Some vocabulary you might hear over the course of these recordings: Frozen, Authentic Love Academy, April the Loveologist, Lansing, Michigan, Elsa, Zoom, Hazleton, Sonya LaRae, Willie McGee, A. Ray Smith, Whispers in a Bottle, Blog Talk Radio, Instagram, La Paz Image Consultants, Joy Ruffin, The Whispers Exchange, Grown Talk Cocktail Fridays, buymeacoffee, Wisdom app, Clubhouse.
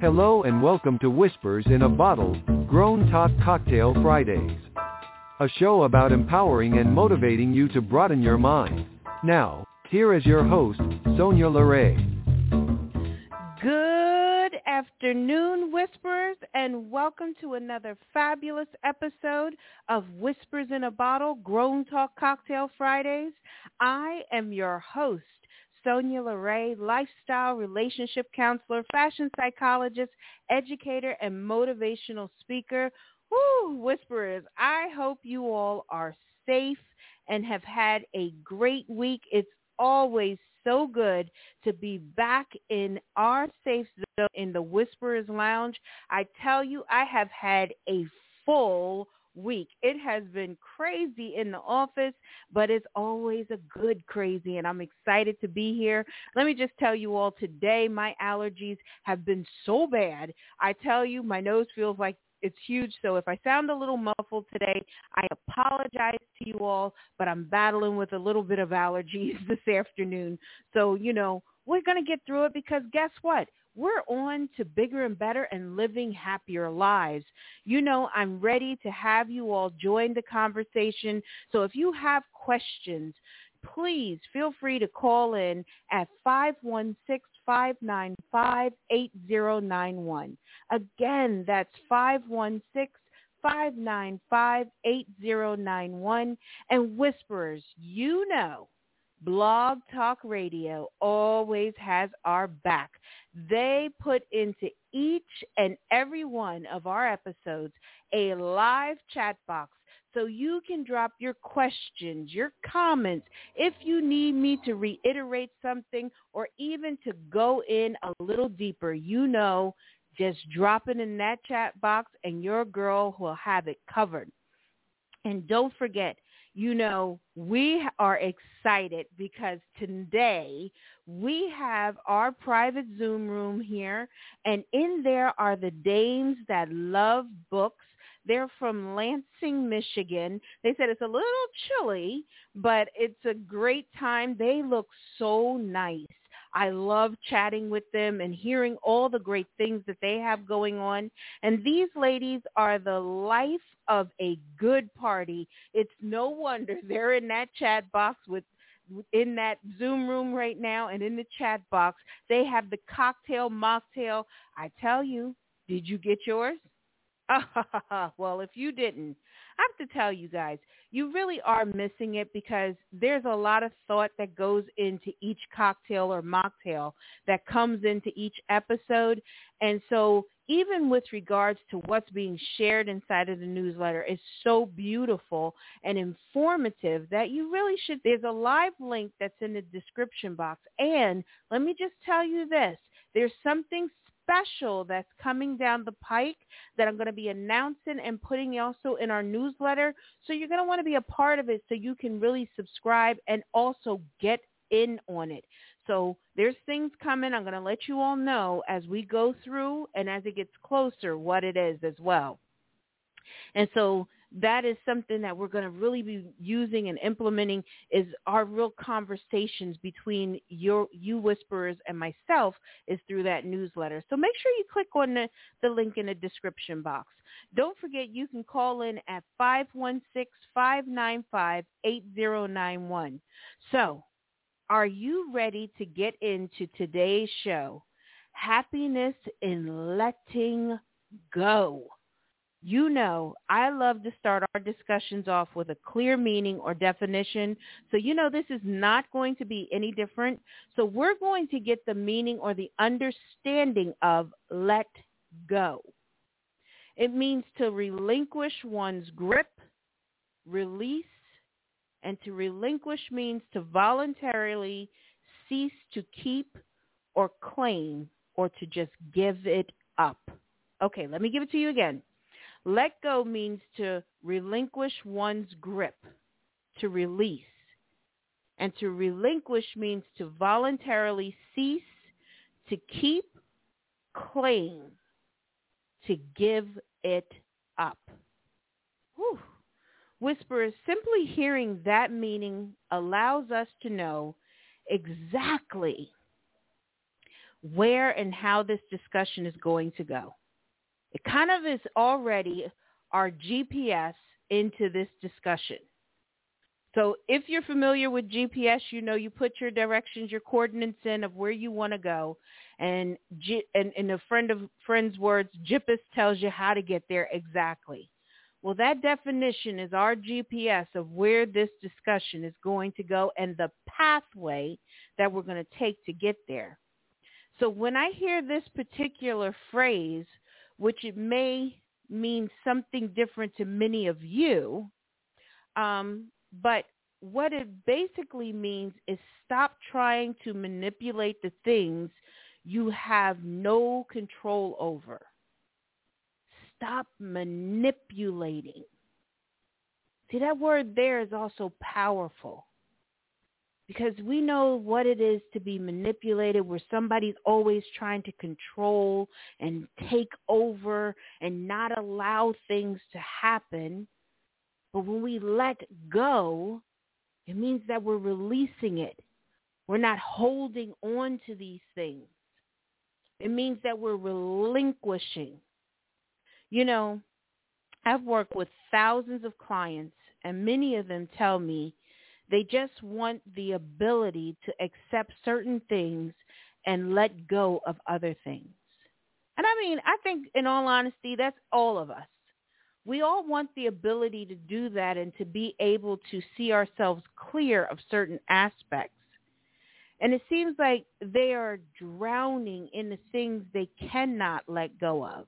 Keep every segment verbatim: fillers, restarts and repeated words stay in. Hello and welcome to Whispers in a Bottle, Grown Talk Cocktail Fridays. A show about empowering and motivating you to broaden your mind. Now, here is your host, Sonya LaRae. Good afternoon, Whisperers, and welcome to another fabulous episode of Whispers in a Bottle, Grown Talk Cocktail Fridays. I am your host, Sonya LaRae, lifestyle, relationship counselor, fashion psychologist, educator, and motivational speaker. Woo, Whisperers, I hope you all are safe and have had a great week. It's always so good to be back in our safe zone in the Whisperers Lounge. I tell you, I have had a full week. It has been crazy in the office, but it's always a good crazy, and I'm excited to be here. Let me just tell you all, today my allergies have been so bad. I tell you, my nose feels like it's huge, so if I sound a little muffled today, I apologize to you all, but I'm battling with a little bit of allergies this afternoon. So, you know, we're going to get through it because guess what? We're on to bigger and better and living happier lives. You know, I'm ready to have you all join the conversation. So if you have questions, please feel free to call in at five one six, five nine five, eight zero nine one. Again, that's five one six, five nine five, eight zero nine one. And Whisperers, you know, Blog Talk Radio always has our back. They put into each and every one of our episodes a live chat box so you can drop your questions, your comments, if you need me to reiterate something or even to go in a little deeper. You know, just drop it in that chat box and your girl will have it covered. And don't forget, you know, we are excited because today we have our private Zoom room here, and in there are the dames that love books. They're from Lansing, Michigan. They said it's a little chilly, but it's a great time. They look so nice. I love chatting with them and hearing all the great things that they have going on. And these ladies are the life of a good party. It's no wonder they're in that chat box with in that Zoom room right now, and in the chat box they have the cocktail mocktail. I tell you, did you get yours? Well, if you didn't, I have to tell you guys, you really are missing it because there's a lot of thought that goes into each cocktail or mocktail that comes into each episode. And so even with regards to what's being shared inside of the newsletter, it's so beautiful and informative that you really should. There's a live link that's in the description box. And let me just tell you this, there's something special that's coming down the pike that I'm going to be announcing and putting also in our newsletter. So you're going to want to be a part of it so you can really subscribe and also get in on it. So there's things coming. I'm going to let you all know as we go through and as it gets closer what it is as well. And so that is something that we're going to really be using and implementing is our real conversations between your, you Whisperers and myself is through that newsletter. So make sure you click on the, the link in the description box. Don't forget, you can call in at five one six, five nine five, eight zero nine one. So are you ready to get into today's show? Happiness in letting go. You know, I love to start our discussions off with a clear meaning or definition. So, you know, this is not going to be any different. So we're going to get the meaning or the understanding of let go. It means to relinquish one's grip, release, and to relinquish means to voluntarily cease to keep or claim or to just give it up. Okay, let me give it to you again. Let go means to relinquish one's grip, to release. And to relinquish means to voluntarily cease, to keep, claim, to give it up. Whew. Whisperers, simply hearing that meaning allows us to know exactly where and how this discussion is going to go. It kind of is already our G P S into this discussion. So if you're familiar with G P S, you know you put your directions, your coordinates in of where you want to go. And G- and in a friend of friend's words, G P S tells you how to get there exactly. Well, that definition is our G P S of where this discussion is going to go and the pathway that we're going to take to get there. So when I hear this particular phrase, which it may mean something different to many of you, um, but what it basically means is stop trying to manipulate the things you have no control over. Stop manipulating. See, that word there is also powerful because we know what it is to be manipulated, where somebody's always trying to control and take over and not allow things to happen. But when we let go, it means that we're releasing it. We're not holding on to these things. It means that we're relinquishing. You know, I've worked with thousands of clients, and many of them tell me they just want the ability to accept certain things and let go of other things. And I mean, I think in all honesty, that's all of us. We all want the ability to do that and to be able to see ourselves clear of certain aspects. And it seems like they are drowning in the things they cannot let go of.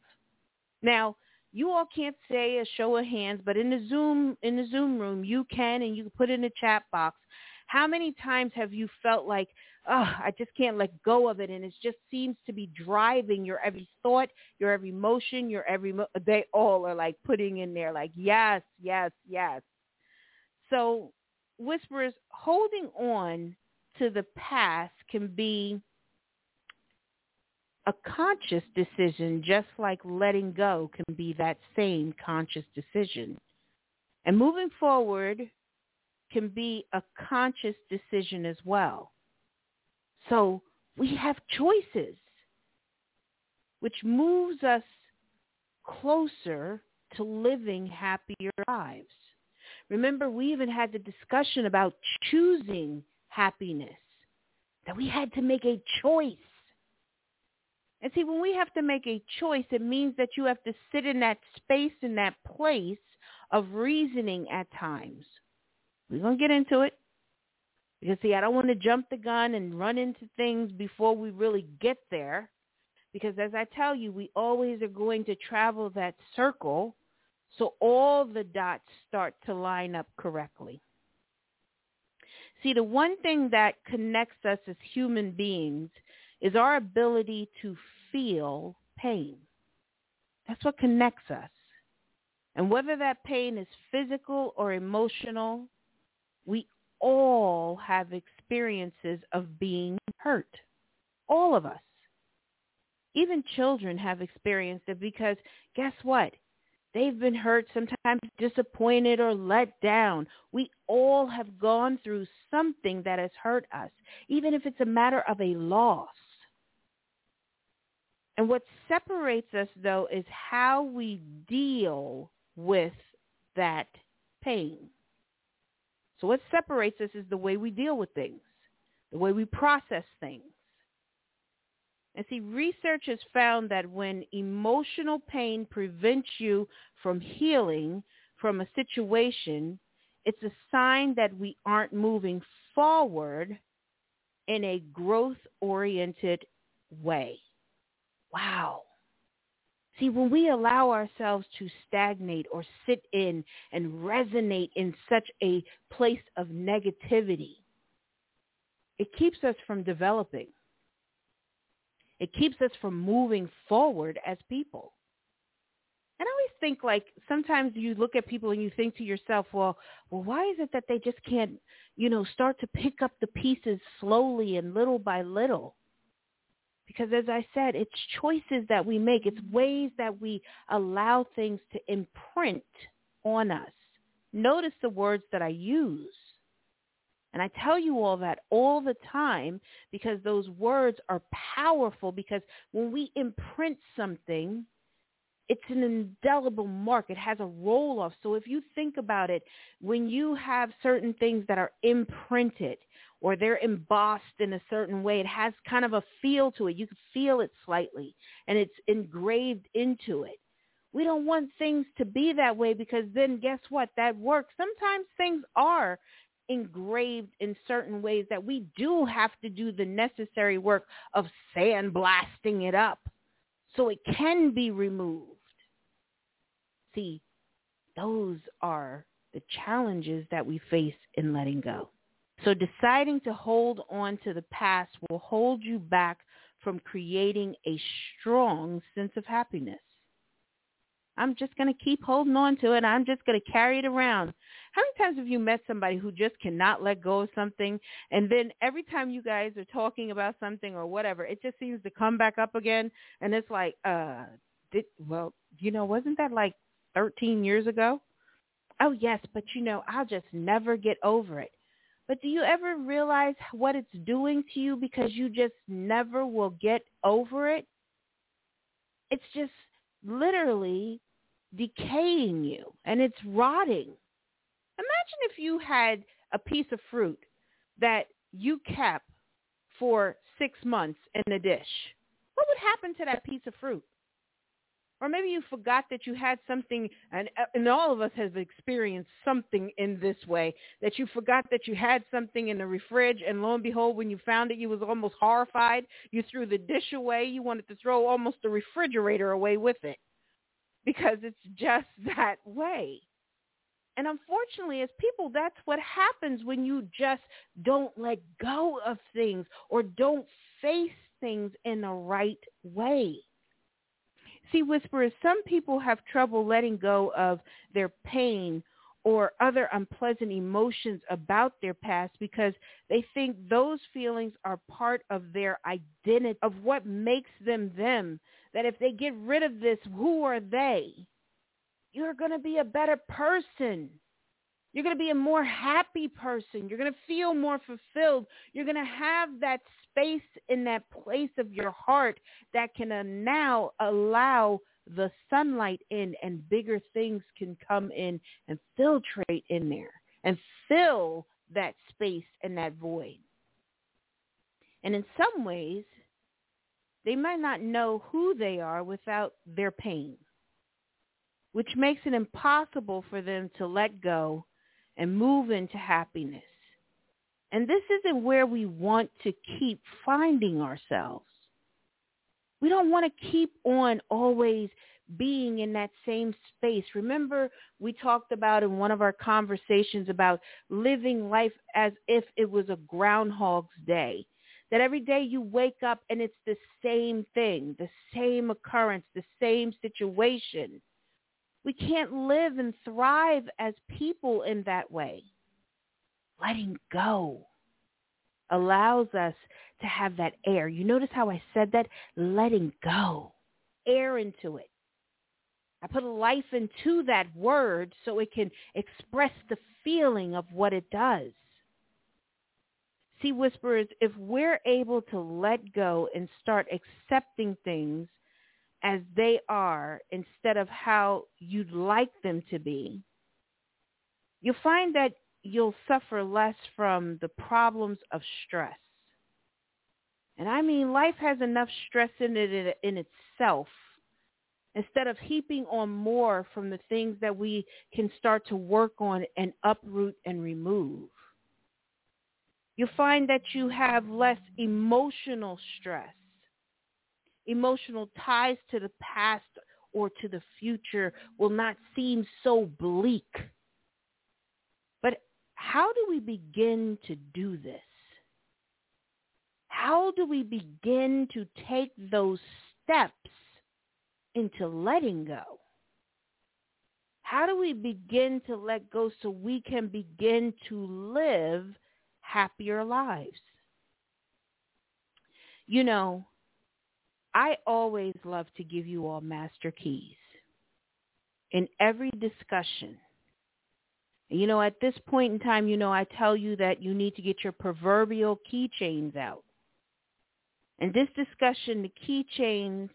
Now, you all can't say a show of hands, but in the Zoom in the Zoom room, you can, and you can put in the chat box. How many times have you felt like, oh, I just can't let go of it, and it just seems to be driving your every thought, your every motion, your every mo- – they all are like putting in there like, yes, yes, yes. So, Whispers, holding on to the past can be – a conscious decision, just like letting go can be that same conscious decision. And moving forward can be a conscious decision as well. So we have choices, which moves us closer to living happier lives. Remember, we even had the discussion about choosing happiness, that we had to make a choice. And see, when we have to make a choice, it means that you have to sit in that space, in that place of reasoning at times. We're going to get into it. Because, see, I don't want to jump the gun and run into things before we really get there. Because as I tell you, we always are going to travel that circle so all the dots start to line up correctly. See, the one thing that connects us as human beings is our ability to feel pain. That's what connects us. And whether that pain is physical or emotional, we all have experiences of being hurt. All of us. Even children have experienced it because guess what? They've been hurt, sometimes disappointed or let down. We all have gone through something that has hurt us, even if it's a matter of a loss. And what separates us, though, is how we deal with that pain. So what separates us is the way we deal with things, the way we process things. And see, research has found that when emotional pain prevents you from healing from a situation, it's a sign that we aren't moving forward in a growth-oriented way. Wow. See, when we allow ourselves to stagnate or sit in and resonate in such a place of negativity, it keeps us from developing. It keeps us from moving forward as people. And I always think, like, sometimes you look at people and you think to yourself, well, well, why is it that they just can't, you know, start to pick up the pieces slowly and little by little? Because as I said, it's choices that we make. It's ways that we allow things to imprint on us. Notice the words that I use. And I tell you all that all the time because those words are powerful, because when we imprint something, it's an indelible mark. It has a roll-off. So if you think about it, when you have certain things that are imprinted or they're embossed in a certain way, it has kind of a feel to it. You can feel it slightly, and it's engraved into it. We don't want things to be that way because then guess what? That works. Sometimes things are engraved in certain ways that we do have to do the necessary work of sandblasting it up so it can be removed. See, those are the challenges that we face in letting go. So deciding to hold on to the past will hold you back from creating a strong sense of happiness. I'm just going to keep holding on to it. I'm just going to carry it around. How many times have you met somebody who just cannot let go of something? And then every time you guys are talking about something or whatever, it just seems to come back up again. And it's like, uh, did, well, you know, wasn't that like thirteen years ago? Oh, yes. But, you know, I'll just never get over it. But do you ever realize what it's doing to you because you just never will get over it? It's just literally decaying you, and it's rotting. Imagine if you had a piece of fruit that you kept for six months in a dish. What would happen to that piece of fruit? Or maybe you forgot that you had something, and, and all of us have experienced something in this way, that you forgot that you had something in the fridge, and lo and behold, when you found it, you was almost horrified. You threw the dish away. You wanted to throw almost the refrigerator away with it because it's just that way. And unfortunately, as people, that's what happens when you just don't let go of things or don't face things in the right way. See, Whisperers, some people have trouble letting go of their pain or other unpleasant emotions about their past because they think those feelings are part of their identity, of what makes them them, that if they get rid of this, who are they? You're going to be a better person. You're going to be a more happy person. You're going to feel more fulfilled. You're going to have that space in that place of your heart that can now allow the sunlight in, and bigger things can come in and filtrate in there and fill that space and that void. And in some ways, they might not know who they are without their pain, which makes it impossible for them to let go and move into happiness. And this isn't where we want to keep finding ourselves. We don't want to keep on always being in that same space. Remember, we talked about in one of our conversations about living life as if it was a Groundhog's Day, that every day you wake up and it's the same thing, the same occurrence, the same situation. We can't live and thrive as people in that way. Letting go allows us to have that air. You notice how I said that? Letting go. Air into it. I put life into that word so it can express the feeling of what it does. See, Whisperers, if we're able to let go and start accepting things as they are instead of how you'd like them to be, you'll find that you'll suffer less from the problems of stress. And I mean, life has enough stress in it in itself. Instead of heaping on more from the things that we can start to work on and uproot and remove, you'll find that you have less emotional stress, emotional ties to the past or to the future will not seem so bleak. But how do we begin to do this? How do we begin to take those steps into letting go? How do we begin to let go so we can begin to live happier lives? You know, I always love to give you all master keys in every discussion, You know, at this point in time, you know, I tell you that you need to get your proverbial keychains out. And this discussion, the keychains,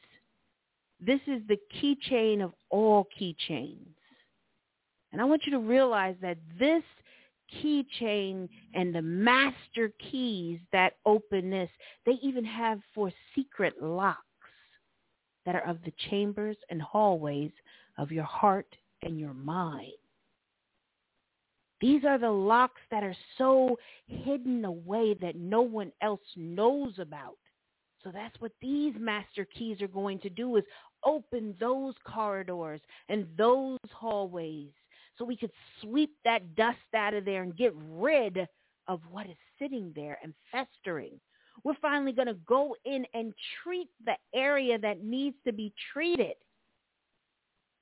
this is the keychain of all keychains. And I want you to realize that this keychain and the master keys that open this, they even have for secret locks that are of the chambers and hallways of your heart and your mind. These are the locks that are so hidden away that no one else knows about. So that's what these master keys are going to do, is open those corridors and those hallways so we could sweep that dust out of there and get rid of what is sitting there and festering. We're finally going to go in and treat the area that needs to be treated.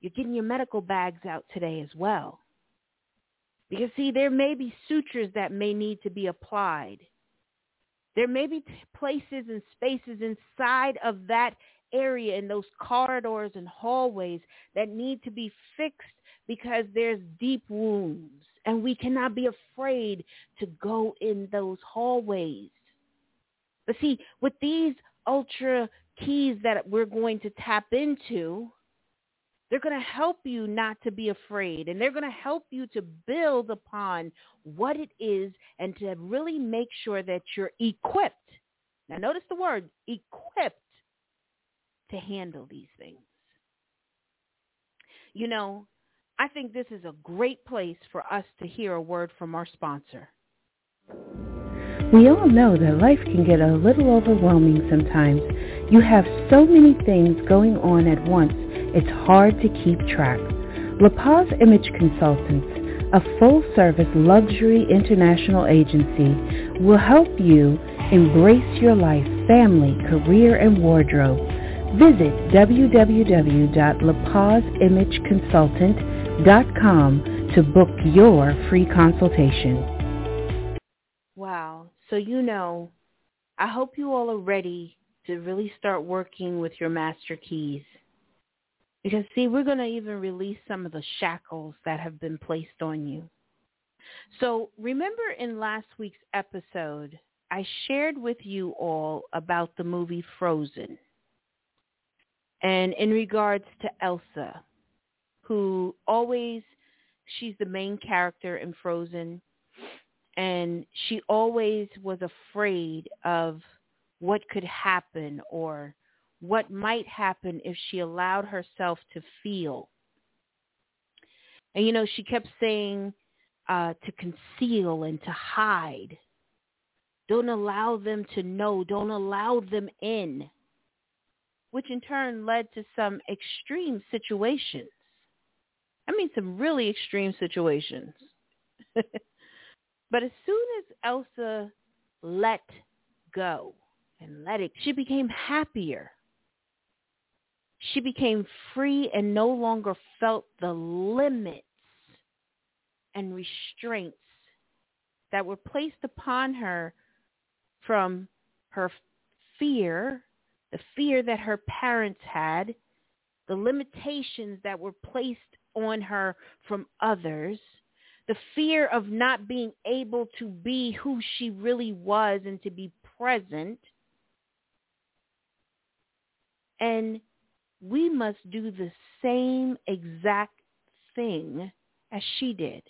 You're getting your medical bags out today as well. Because, see, there may be sutures that may need to be applied. There may be places and spaces inside of that area and those corridors and hallways that need to be fixed because there's deep wounds, and we cannot be afraid to go in those hallways. But see, with these ultra keys that we're going to tap into, they're going to help you not to be afraid, and they're going to help you to build upon what it is and to really make sure that you're equipped. Now, notice the word, equipped, to handle these things. You know, I think this is a great place for us to hear a word from our sponsor. We all know that life can get a little overwhelming sometimes. You have so many things going on at once. It's hard to keep track. La Paz Image Consultants, a full-service luxury international agency, will help you embrace your life, family, career, and wardrobe. Visit w w w dot la paz image consultant dot com to book your free consultation. Wow. So, you know, I hope you all are ready to really start working with your master keys. Because, see, we're going to even release some of the shackles that have been placed on you. So remember in last week's episode, I shared with you all about the movie Frozen. And in regards to Elsa, who always, she's the main character in Frozen. And she always was afraid of what could happen or what might happen if she allowed herself to feel. And, you know, she kept saying uh, to conceal and to hide. Don't allow them to know. Don't allow them in. Which in turn led to some extreme situations. I mean, some really extreme situations. But as soon as Elsa let go and let it, she became happier. She became free and no longer felt the limits and restraints that were placed upon her from her fear, the fear that her parents had, the limitations that were placed on her from others, the fear of not being able to be who she really was and to be present. And we must do the same exact thing as she did.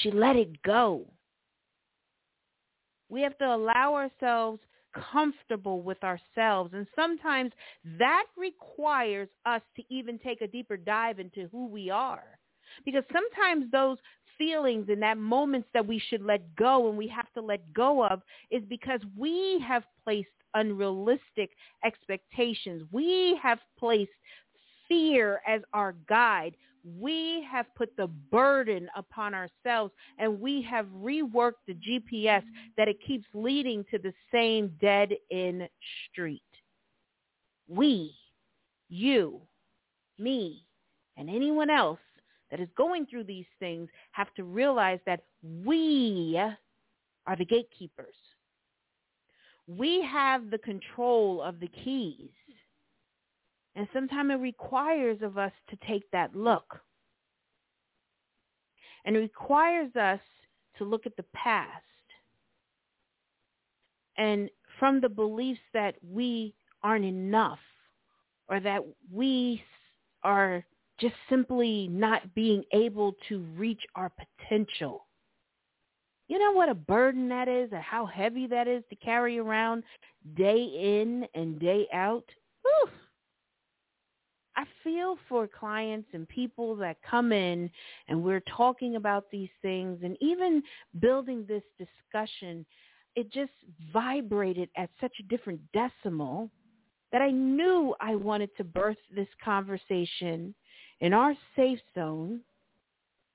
She let it go. We have to allow ourselves comfortable with ourselves. And sometimes that requires us to even take a deeper dive into who we are. Because sometimes those feelings and that moments that we should let go and we have to let go of is because we have placed unrealistic expectations. We have placed fear as our guide. We have put the burden upon ourselves, and we have reworked the G P S that it keeps leading to the same dead-end street. We, you, me, and anyone else that is going through these things have to realize that we are the gatekeepers. We have the control of the keys. And sometimes it requires of us to take that look. and requires us to look at the past and from the beliefs that we aren't enough or that we are just simply not being able to reach our potential. You know what a burden that is or how heavy that is to carry around day in and day out? Whew. I feel for clients and people that come in and we're talking about these things and even building this discussion, it just vibrated at such a different decimal that I knew I wanted to birth this conversation in our safe zone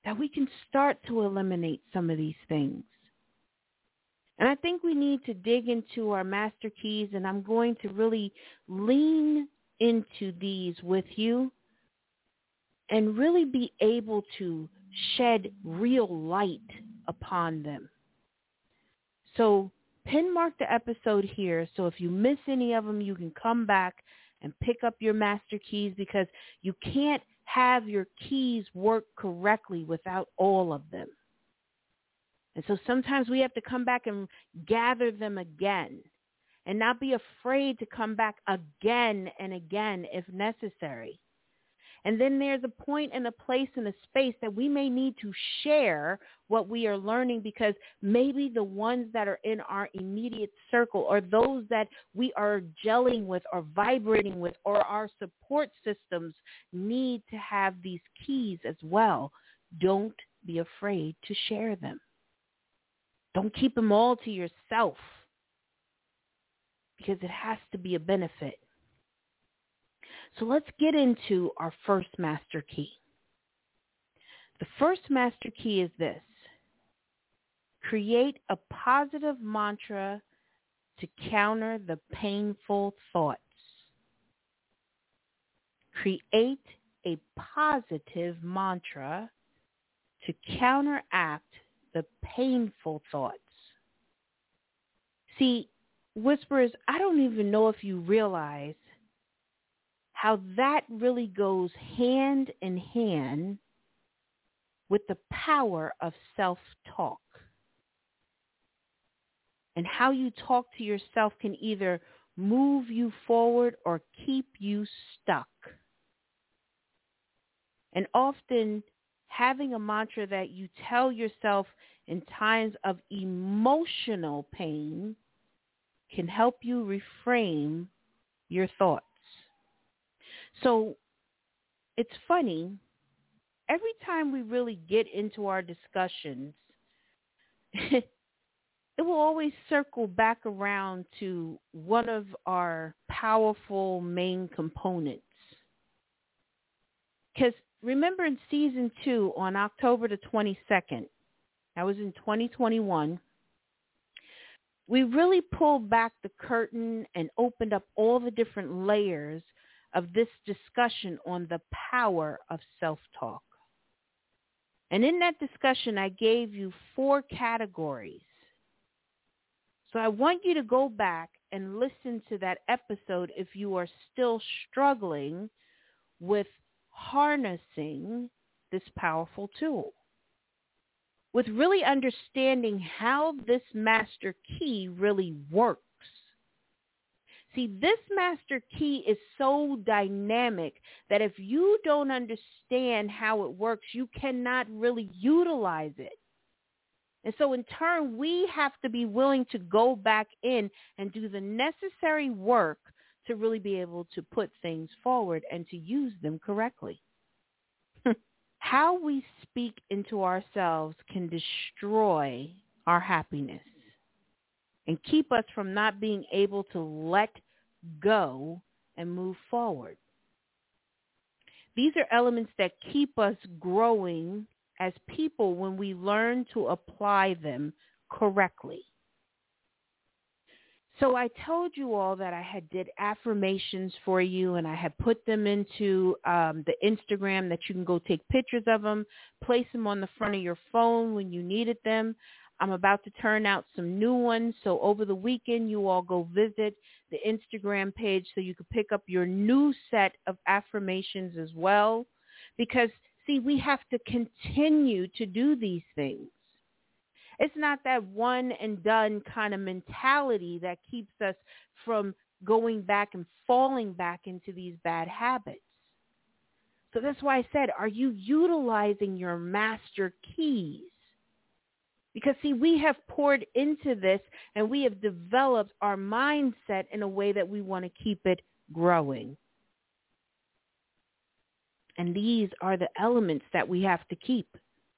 that we can start to eliminate some of these things. And I think we need to dig into our master keys, and I'm going to really lean into these with you and really be able to shed real light upon them. So pin mark the episode here, so if you miss any of them, you can come back and pick up your master keys, because you can't have your keys work correctly without all of them. And so sometimes we have to come back and gather them again, and not be afraid to come back again and again if necessary. And then there's a point and a place and a space that we may need to share what we are learning, because maybe the ones that are in our immediate circle or those that we are gelling with or vibrating with or our support systems need to have these keys as well. Don't be afraid to share them. Don't keep them all to yourself, because it has to be a benefit. So let's get into our first master key. The first master key is this: create a positive mantra to counter the painful thoughts. Create a positive mantra to counteract the painful thoughts. See, Whispers, I don't even know if you realize how that really goes hand in hand with the power of self-talk. And how you talk to yourself can either move you forward or keep you stuck. And often having a mantra that you tell yourself in times of emotional pain can help you reframe your thoughts. So it's funny, every time we really get into our discussions, it will always circle back around to one of our powerful main components. Because remember in season two on October the twenty-second, that was in twenty twenty-one, we really pulled back the curtain and opened up all the different layers of this discussion on the power of self-talk. And in that discussion, I gave you four categories. So I want you to go back and listen to that episode if you are still struggling with harnessing this powerful tool, with really understanding how this master key really works. See, this master key is so dynamic that if you don't understand how it works, you cannot really utilize it. And so in turn, we have to be willing to go back in and do the necessary work to really be able to put things forward and to use them correctly. How we speak into ourselves can destroy our happiness and keep us from not being able to let go and move forward. These are elements that keep us growing as people when we learn to apply them correctly. So I told you all that I had did affirmations for you, and I had put them into um, the Instagram that you can go take pictures of them, place them on the front of your phone when you needed them. I'm about to turn out some new ones, so over the weekend you all go visit the Instagram page so you can pick up your new set of affirmations as well, because See, we have to continue to do these things. It's not that one and done kind of mentality that keeps us from going back and falling back into these bad habits. So that's why I said, are you utilizing your master keys? Because, see, we have poured into this and we have developed our mindset in a way that we want to keep it growing. And these are the elements that we have to keep.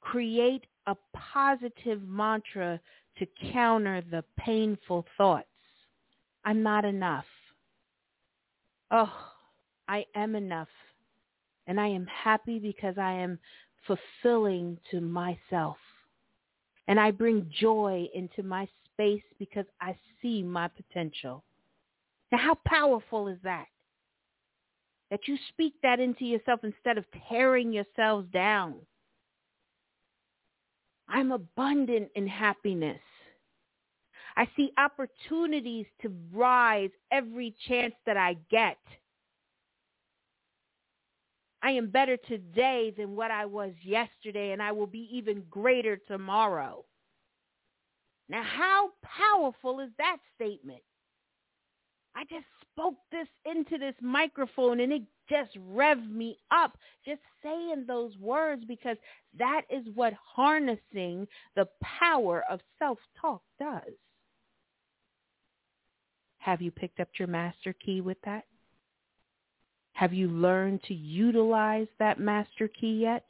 Create a positive mantra to counter the painful thoughts. I'm not enough. Oh, I am enough. And I am happy because I am fulfilling to myself. And I bring joy into my space because I see my potential. Now, how powerful is that? That you speak that into yourself instead of tearing yourselves down. I'm abundant in happiness. I see opportunities to rise every chance that I get. I am better today than what I was yesterday, and I will be even greater tomorrow. Now, how powerful is that statement? I just spoke this into this microphone and it just revved me up just saying those words, because that is what harnessing the power of self-talk does. Have you picked up your master key with that? Have you learned to utilize that master key yet?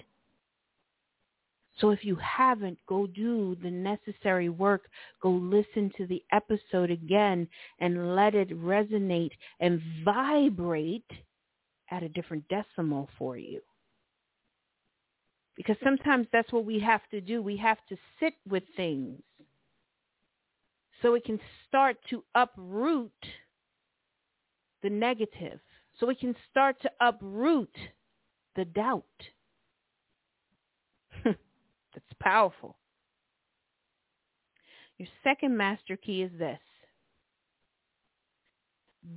So if you haven't, go do the necessary work. Go listen to the episode again and let it resonate and vibrate at a different decimal for you. Because sometimes that's what we have to do. We have to sit with things so it can start to uproot the negative, so it can start to uproot the doubt. It's powerful. Your second master key is this.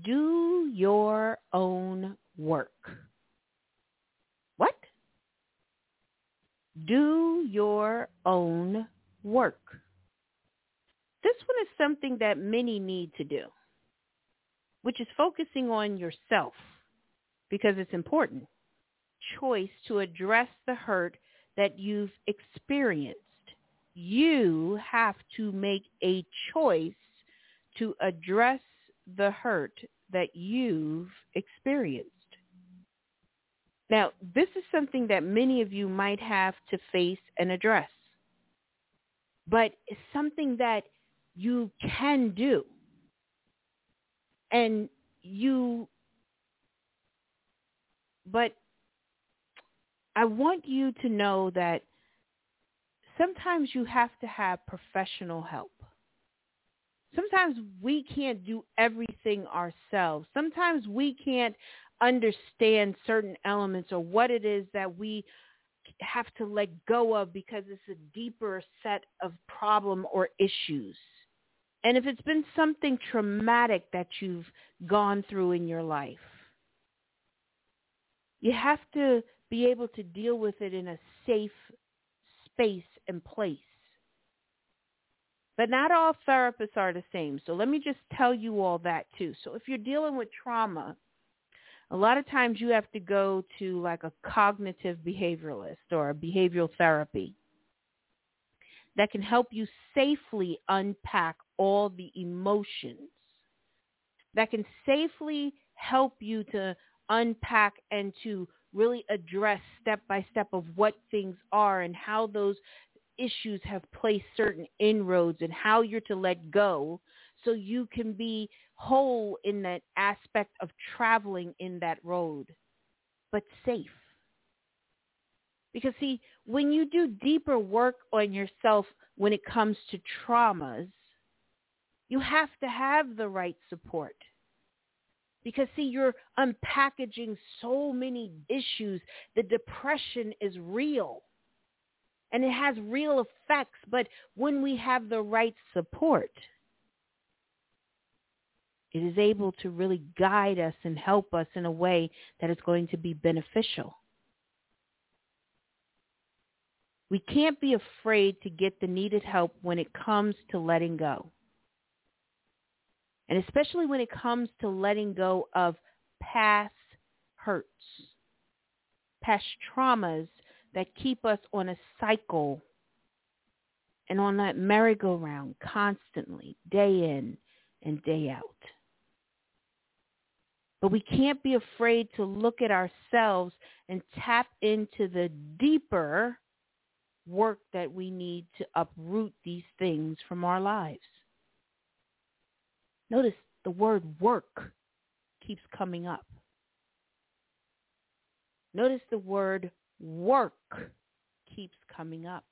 Do your own work. What? Do your own work. This one is something that many need to do, which is focusing on yourself, because it's important. Choice to address the hurt that you've experienced. You have to make a choice to address the hurt that you've experienced. Now, this is something that many of you might have to face and address, but it's something that you can do, and you, but I want you to know that sometimes you have to have professional help. Sometimes we can't do everything ourselves. Sometimes we can't understand certain elements or what it is that we have to let go of because it's a deeper set of problem or issues. And if it's been something traumatic that you've gone through in your life, you have to be able to deal with it in a safe space and place. But not all therapists are the same. So let me just tell you all that too. So if you're dealing with trauma, a lot of times you have to go to like a cognitive behavioralist or a behavioral therapy that can help you safely unpack all the emotions, that can safely help you to unpack and to really address step by step of what things are and how those issues have placed certain inroads and how you're to let go so you can be whole in that aspect of traveling in that road, but safe. Because, see, when you do deeper work on yourself when it comes to traumas, you have to have the right support. Because, see, you're unpackaging so many issues. The depression is real, and it has real effects, but when we have the right support, it is able to really guide us and help us in a way that is going to be beneficial. We can't be afraid to get the needed help when it comes to letting go. And especially when it comes to letting go of past hurts, past traumas that keep us on a cycle and on that merry-go-round constantly, day in and day out. But we can't be afraid to look at ourselves and tap into the deeper work that we need to uproot these things from our lives. Notice the word work keeps coming up. Notice the word work keeps coming up.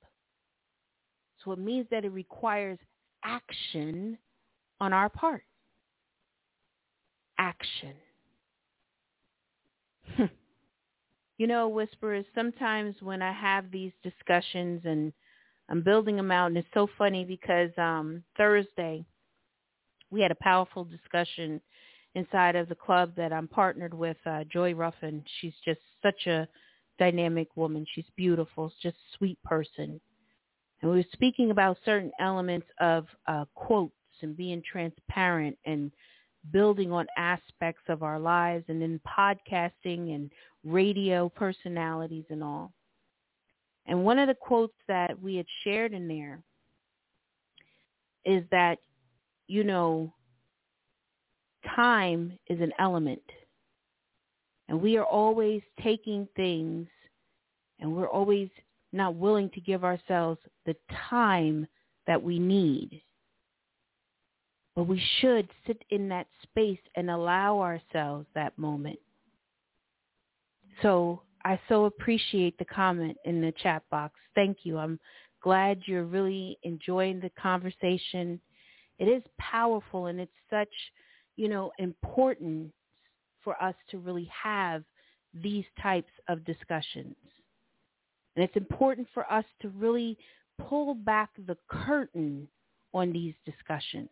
So it means that it requires action on our part. Action. You know, Whisperers, sometimes when I have these discussions and I'm building them out, and it's so funny because um, Thursday we had a powerful discussion inside of the club that I'm partnered with, uh, Joy Ruffin. She's just such a dynamic woman. She's beautiful. She's just a sweet person. And we were speaking about certain elements of uh, quotes and being transparent and building on aspects of our lives, and then podcasting and radio personalities and all. And one of the quotes that we had shared in there is that, you know, time is an element. And we are always taking things, and we're always not willing to give ourselves the time that we need. But we should sit in that space and allow ourselves that moment. So I so appreciate the comment in the chat box. Thank you. I'm glad you're really enjoying the conversation. It is powerful, and it's such, you know, important for us to really have these types of discussions. And it's important for us to really pull back the curtain on these discussions.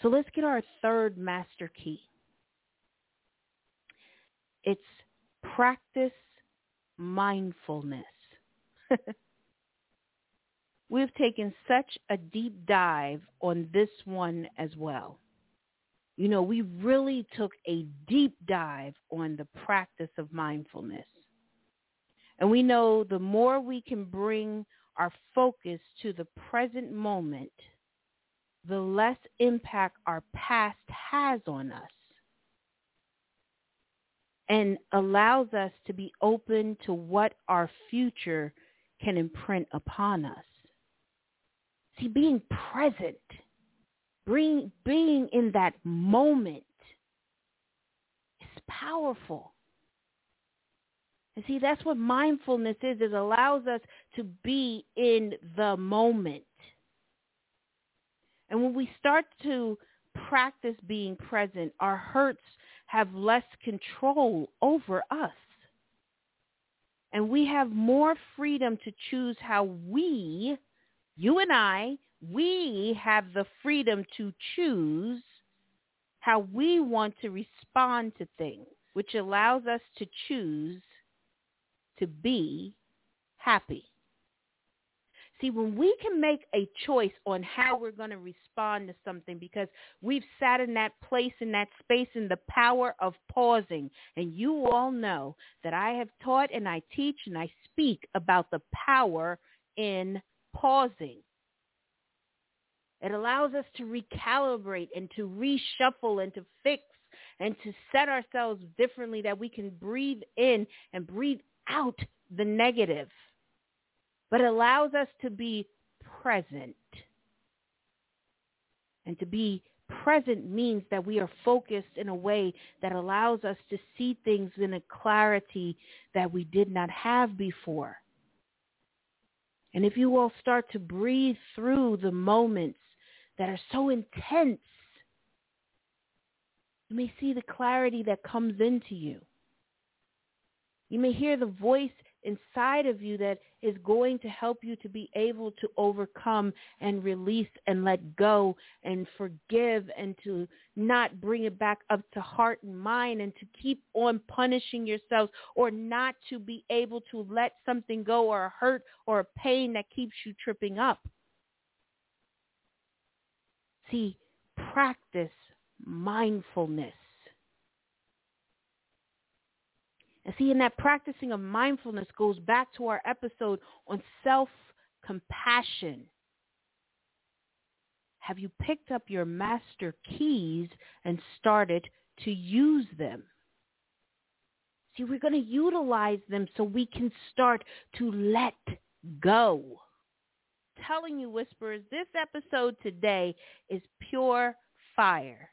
So let's get our third master key. It's practice mindfulness. We've taken such a deep dive on this one as well. You know, we really took a deep dive on the practice of mindfulness. And we know the more we can bring our focus to the present moment, the less impact our past has on us, and allows us to be open to what our future can imprint upon us. See, being present, being, being in that moment is powerful. And see, that's what mindfulness is. It allows us to be in the moment. And when we start to practice being present, our hurts have less control over us. And we have more freedom to choose how we, you and I, we have the freedom to choose how we want to respond to things, which allows us to choose to be happy. See, when we can make a choice on how we're going to respond to something because we've sat in that place, in that space, in the power of pausing. And you all know that I have taught and I teach and I speak about the power in pausing. It allows us to recalibrate and to reshuffle and to fix and to set ourselves differently, that we can breathe in and breathe out the negative. But it allows us to be present. And to be present means that we are focused in a way that allows us to see things in a clarity that we did not have before. And if you all start to breathe through the moments that are so intense, you may see the clarity that comes into you. You may hear the voice inside of you that is going to help you to be able to overcome and release and let go and forgive and to not bring it back up to heart and mind and to keep on punishing yourselves or not to be able to let something go or a hurt or a pain that keeps you tripping up. See, practice mindfulness. And see, in that practicing of mindfulness goes back to our episode on self-compassion. Have you picked up your master keys and started to use them? See, we're going to utilize them so we can start to let go. I'm telling you, Whisperers, this episode today is pure fire.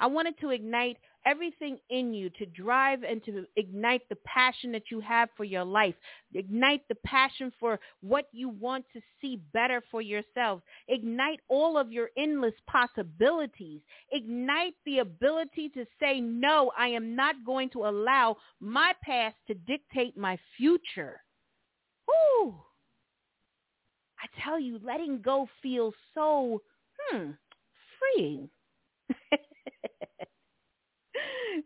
I wanted to ignite everything in you to drive and to ignite the passion that you have for your life. Ignite the passion for what you want to see better for yourselves. Ignite all of your endless possibilities. Ignite the ability to say, no, I am not going to allow my past to dictate my future. Woo! I tell you, letting go feels so, hmm, freeing.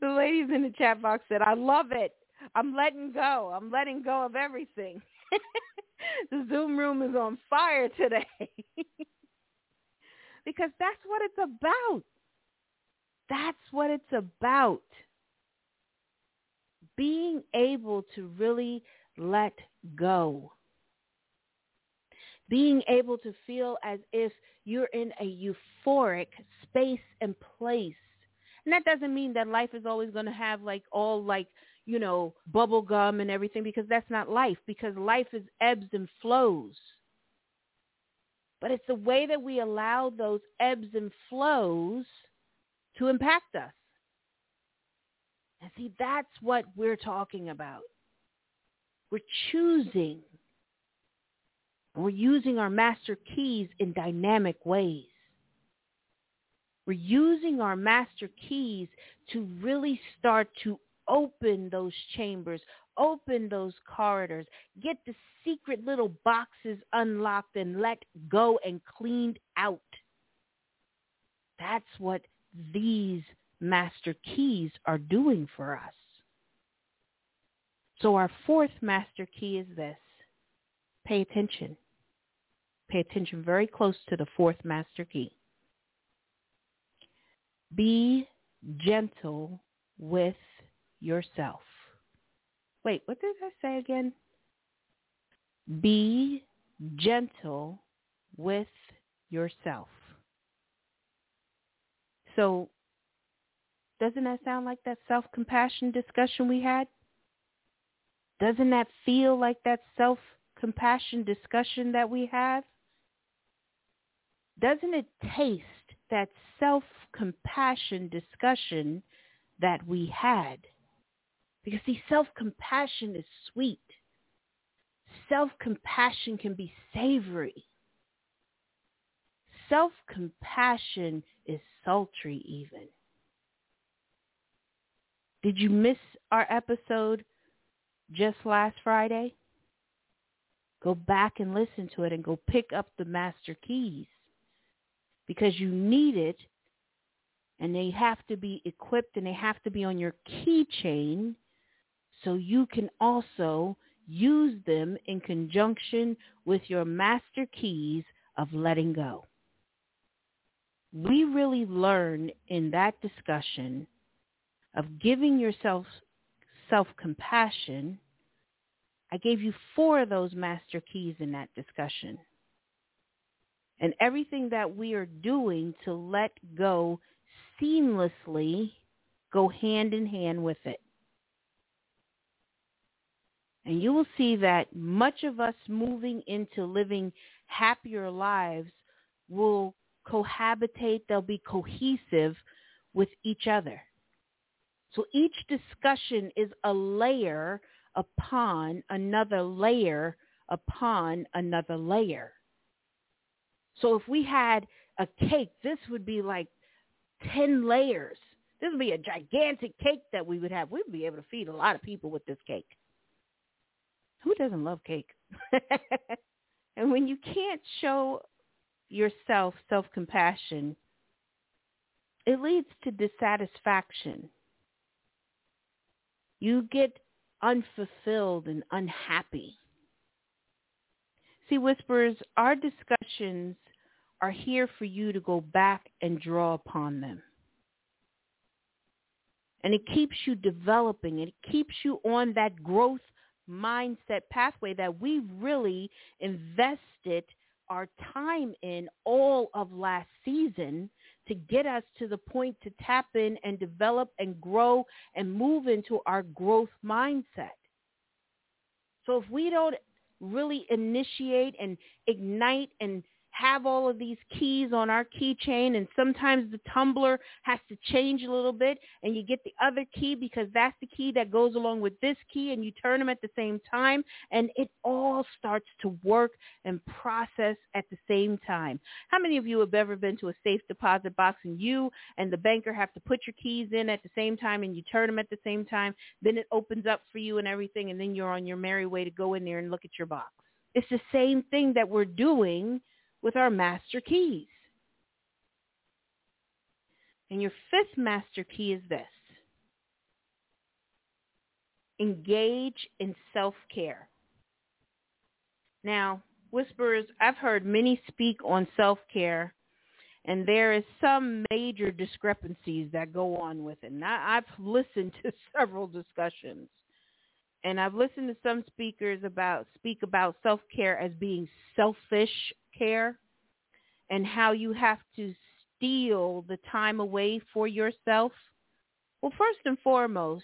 The ladies in the chat box said, I love it. I'm letting go. I'm letting go of everything. The Zoom room is on fire today. Because that's what it's about. That's what it's about. Being able to really let go. Being able to feel as if you're in a euphoric space and place. And that doesn't mean that life is always going to have like all like, you know, bubble gum and everything, because that's not life, because life is ebbs and flows. But it's the way that we allow those ebbs and flows to impact us. And see, that's what we're talking about. We're choosing. We're using our master keys in dynamic ways. We're using our master keys to really start to open those chambers, open those corridors, get the secret little boxes unlocked and let go and cleaned out. That's what these master keys are doing for us. So our fourth master key is this. Pay attention. Pay attention very close to the fourth master key. Be gentle with yourself. Wait, what did I say again? Be gentle with yourself. So, doesn't that sound like that self-compassion discussion we had? Doesn't that feel like that self-compassion discussion that we have? Doesn't it taste that self-compassion discussion that we had? Because, see, self-compassion is sweet. Self-compassion can be savory. Self-compassion is sultry even. Did you miss our episode just last Friday? Go back and listen to it and go pick up the master keys. Because you need it, and they have to be equipped, and they have to be on your keychain so you can also use them in conjunction with your master keys of letting go. We really learn in that discussion of giving yourself self-compassion. I gave you four of those master keys in that discussion. And everything that we are doing to let go seamlessly go hand in hand with it. And you will see that much of us moving into living happier lives will cohabitate, they'll be cohesive with each other. So each discussion is a layer upon another layer upon another layer. So if we had a cake, this would be like ten layers. This would be a gigantic cake that we would have. We'd be able to feed a lot of people with this cake. who doesn't love cake? And when you can't show yourself self-compassion, it leads to dissatisfaction. You get unfulfilled and unhappy. See, Whispers, our discussions are here for you to go back and draw upon them. And it keeps you developing. It keeps you on that growth mindset pathway that we really invested our time in all of last season to get us to the point to tap in and develop and grow and move into our growth mindset. So if we don't really initiate and ignite and have all of these keys on our keychain, and sometimes the tumbler has to change a little bit and you get the other key because that's the key that goes along with this key, and you turn them at the same time, and it all starts to work and process at the same time. How many of you have ever been to a safe deposit box and you and the banker have to put your keys in at the same time and you turn them at the same time, then it opens up for you and everything, and then you're on your merry way to go in there and look at your box? It's the same thing that we're doing with our master keys. And your fifth master key is this: engage in self-care. Now, Whispers, I've heard many speak on self-care, and there is some major discrepancies that go on with it. And I, I've listened to several discussions, and I've listened to some speakers about speak about self-care as being selfish care, and how you have to steal the time away for yourself. Well, first and foremost,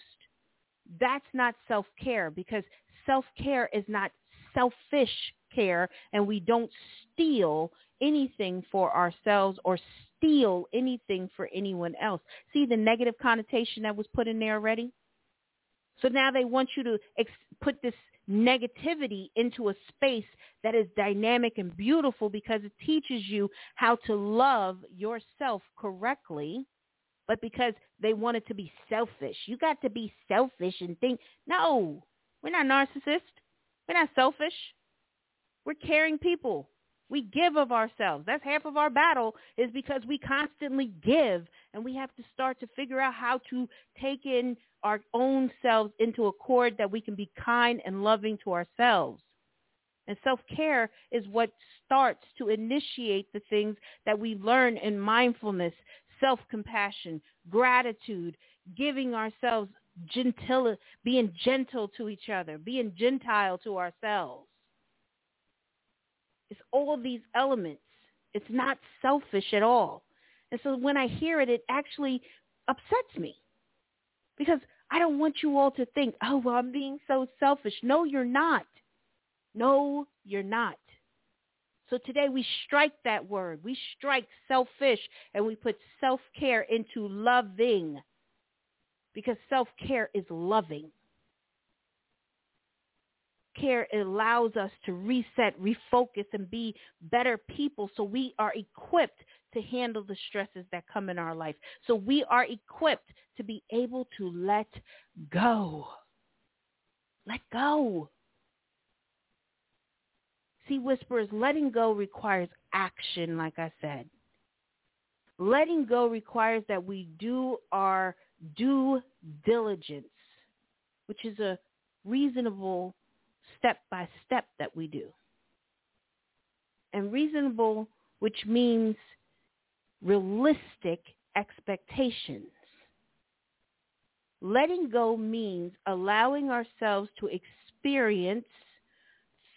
that's not self-care, because self-care is not selfish care, and we don't steal anything for ourselves or steal anything for anyone else. See the negative connotation that was put in there already? So now they want you to ex- put this negativity into a space that is dynamic and beautiful, because it teaches you how to love yourself correctly. But because they want it to be selfish, you got to be selfish and think, no, we're not narcissists. We're not selfish. We're caring people. We give of ourselves. That's half of our battle, is because we constantly give, and we have to start to figure out how to take in our own selves into a chord that we can be kind and loving to ourselves. And self-care is what starts to initiate the things that we learn in mindfulness, self-compassion, gratitude, giving ourselves gentil, being gentle to each other, being gentile to ourselves. It's all these elements. It's not selfish at all. And so when I hear it, it actually upsets me, because I don't want you all to think, oh, well, I'm being so selfish. No, you're not. No, you're not. So today we strike that word. We strike selfish, and we put self-care into loving, because self-care is loving. Care allows us to reset, refocus, and be better people, so we are equipped to handle the stresses that come in our life. So we are equipped to be able to let go. Let go. See, Whispers, letting go requires action, like I said. Letting go requires that we do our due diligence, which is a reasonable step by step that we do. And reasonable, which means realistic expectations. Letting go means allowing ourselves to experience,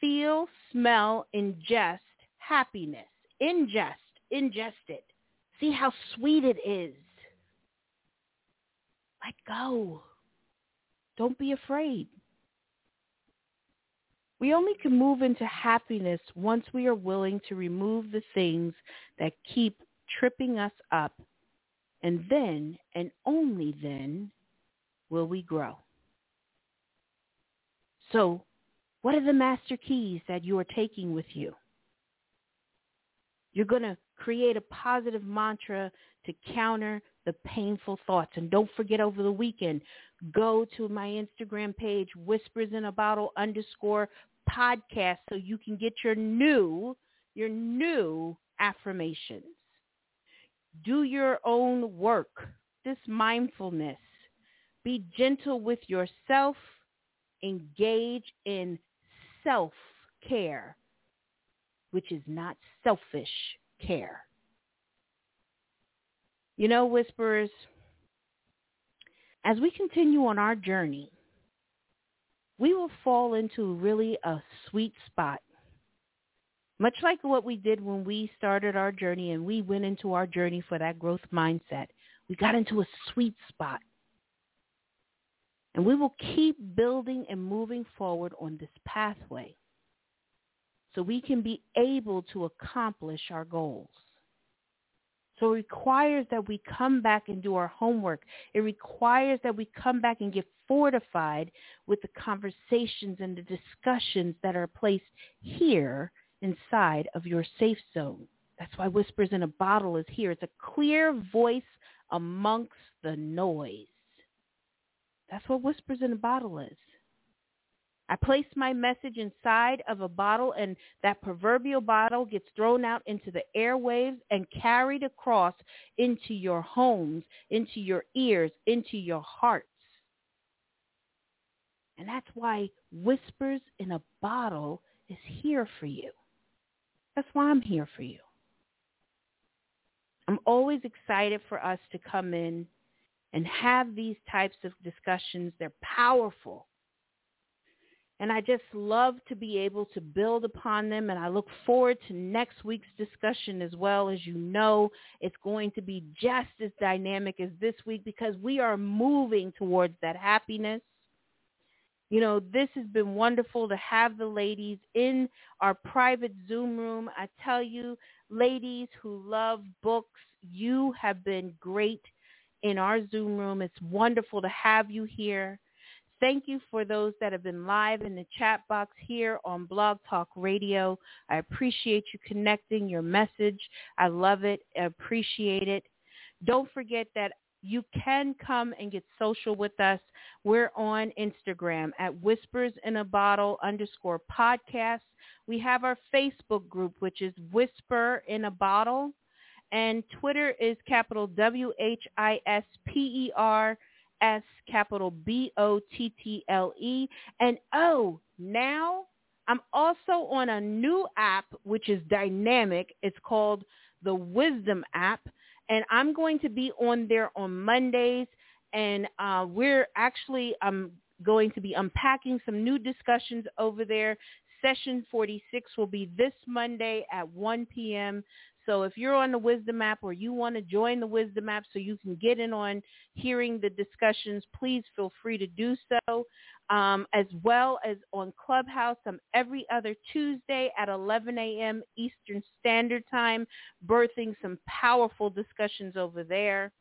feel, smell, ingest happiness. Ingest, ingest it. See how sweet it is. Let go. Don't be afraid. We only can move into happiness once we are willing to remove the things that keep tripping us up, and then, and only then, will we grow. So, what are the master keys that you are taking with you? You're going to create a positive mantra to counter the painful thoughts. And don't forget, over the weekend, go to my Instagram page, Whispers in a Bottle underscore podcast, so you can get your new, your new affirmations. Do your own work, this mindfulness. Be gentle with yourself. Engage in self-care, which is not selfish care. You know, Whisperers, as we continue on our journey, we will fall into really a sweet spot, much like what we did when we started our journey and we went into our journey for that growth mindset. We got into a sweet spot. And we will keep building and moving forward on this pathway so we can be able to accomplish our goals. So it requires that we come back and do our homework. It requires that we come back and get fortified with the conversations and the discussions that are placed here inside of your safe zone. That's why Whispers in a Bottle is here. It's a clear voice amongst the noise. That's what Whispers in a Bottle is. I place my message inside of a bottle, and that proverbial bottle gets thrown out into the airwaves and carried across into your homes, into your ears, into your hearts. And that's why Whispers in a Bottle is here for you. That's why I'm here for you. I'm always excited for us to come in and have these types of discussions. They're powerful. And I just love to be able to build upon them. And I look forward to next week's discussion as well. As you know, it's going to be just as dynamic as this week because we are moving towards that happiness. You know, this has been wonderful to have the ladies in our private Zoom room. I tell you, ladies who love books, you have been great in our Zoom room. It's wonderful to have you here. Thank you for those that have been live in the chat box here on Blog Talk Radio. I appreciate you connecting your message. I love it. I appreciate it. Don't forget that you can come and get social with us. We're on Instagram at Whispers in a Bottle underscore podcast. We have our Facebook group, which is Whisper in a Bottle. And Twitter is capital W H I S P E R S, capital B O T T L E. And oh, now I'm also on a new app, which is dynamic. It's called the Wisdom app. And I'm going to be on there on Mondays. And uh, we're actually um, going to be unpacking some new discussions over there. Session forty-six will be this Monday at one p.m. So if you're on the Wisdom app or you want to join the Wisdom app so you can get in on hearing the discussions, please feel free to do so. Um, as well as on Clubhouse, I'm every other Tuesday at eleven a.m. Eastern Standard Time, birthing some powerful discussions over there.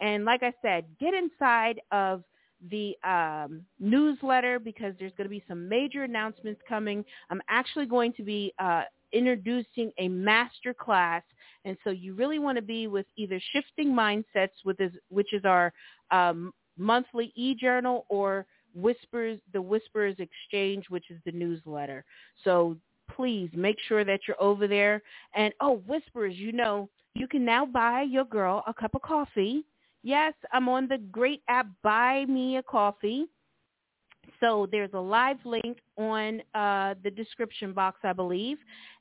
And like I said, get inside of the um, newsletter because there's going to be some major announcements coming. I'm actually going to be uh, introducing a master class, and so you really want to be with either Shifting Mindsets, with is, which is our um, monthly e-journal, or Whispers, the Whispers Exchange, which is the newsletter. So please make sure that you're over there. And oh, Whispers, you know, you can now buy your girl a cup of coffee. Yes, I'm on the great app, Buy Me a Coffee. So there's a live link on uh, the description box, I believe.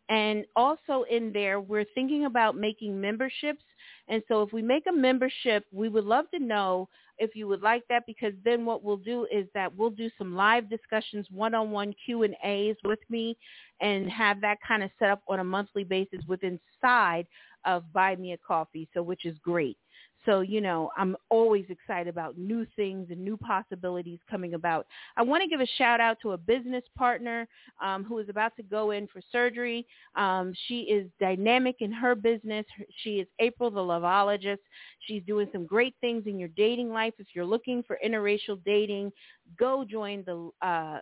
And also in there, we're thinking about making memberships. And so if we make a membership, we would love to know if you would like that, because then what we'll do is that we'll do some live discussions, one-on-one Q and A's with me, and have that kind of set up on a monthly basis within side of Buy Me a Coffee, so which is great. So, you know, I'm always excited about new things and new possibilities coming about. I want to give a shout out to a business partner um, who is about to go in for surgery. Um, she is dynamic in her business. She is April the Loveologist. She's doing some great things in your dating life. If you're looking for interracial dating, go join the uh,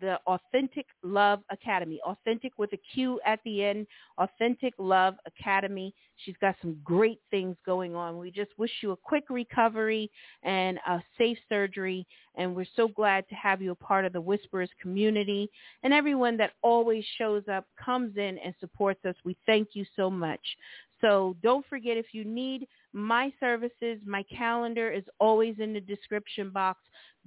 the Authentic Love Academy, authentic with a Q at the end, Authentic Love Academy. She's got some great things going on. We just wish you a quick recovery and a safe surgery, and we're so glad to have you a part of the Whispers community and everyone that always shows up, comes in, and supports us. We thank you so much. So don't forget, if you need my services, my calendar is always in the description box.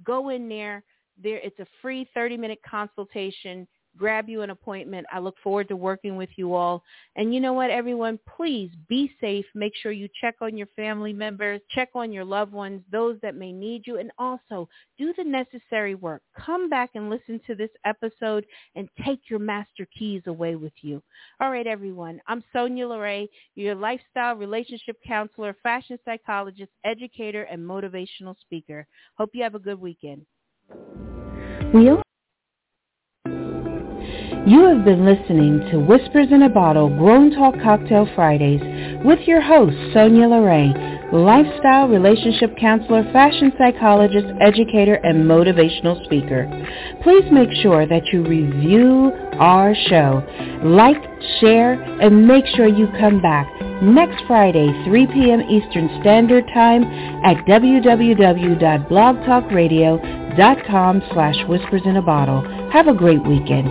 Go in there. There, it's a free thirty-minute consultation. Grab you an appointment. I look forward to working with you all. And you know what, everyone, please be safe. Make sure you check on your family members, check on your loved ones, those that may need you, and also do the necessary work. Come back and listen to this episode and take your master keys away with you. All right, everyone, I'm Sonya LaRae, your lifestyle relationship counselor, fashion psychologist, educator, and motivational speaker. Hope you have a good weekend. We'll- You have been listening to Whispers in a Bottle, Grown Talk Cocktail Fridays with your host, Sonya LaRae, lifestyle relationship counselor, fashion psychologist, educator, and motivational speaker. Please make sure that you review our show, like, share, and make sure you come back next Friday, three p.m. Eastern Standard Time at www.blogtalkradio.com slash Whispers in a Bottle. Have a great weekend.